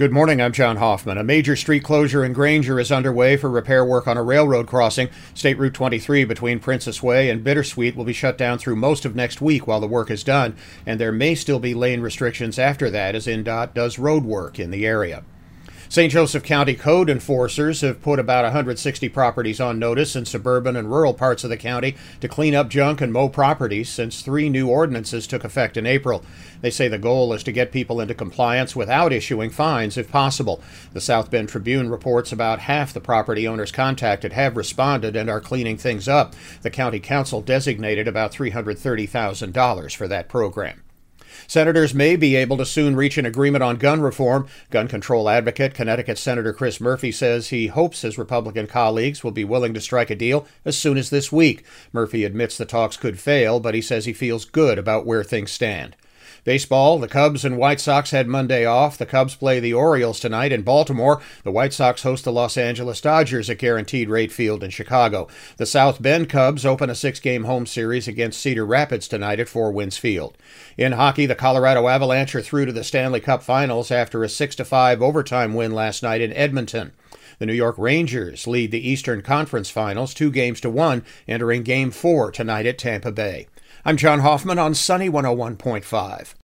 Good morning, I'm John Hoffman. A major street closure in Granger is underway for repair work on a railroad crossing. State Route 23 between Princess Way and Bittersweet will be shut down through most of next week while the work is done, and there may still be lane restrictions after that as INDOT does road work in the area. St. Joseph County code enforcers have put about 160 properties on notice in suburban and rural parts of the county to clean up junk and mow properties since three new ordinances took effect in April. They say the goal is to get people into compliance without issuing fines if possible. The South Bend Tribune reports about half the property owners contacted have responded and are cleaning things up. The county council designated about $330,000 for that program. Senators may be able to soon reach an agreement on gun reform. Gun control advocate Connecticut Senator Chris Murphy says he hopes his Republican colleagues will be willing to strike a deal as soon as this week. Murphy admits the talks could fail, but he says he feels good about where things stand. Baseball, the Cubs and White Sox had Monday off. The Cubs play the Orioles tonight in Baltimore. The White Sox host the Los Angeles Dodgers at Guaranteed Rate Field in Chicago. The South Bend Cubs open a six-game home series against Cedar Rapids tonight at Four Winds Field. In hockey, the Colorado Avalanche are through to the Stanley Cup Finals after a 6-5 overtime win last night in Edmonton. The New York Rangers lead the Eastern Conference Finals 2-1, entering Game 4 tonight at Tampa Bay. I'm John Hoffman on Sunny 101.5.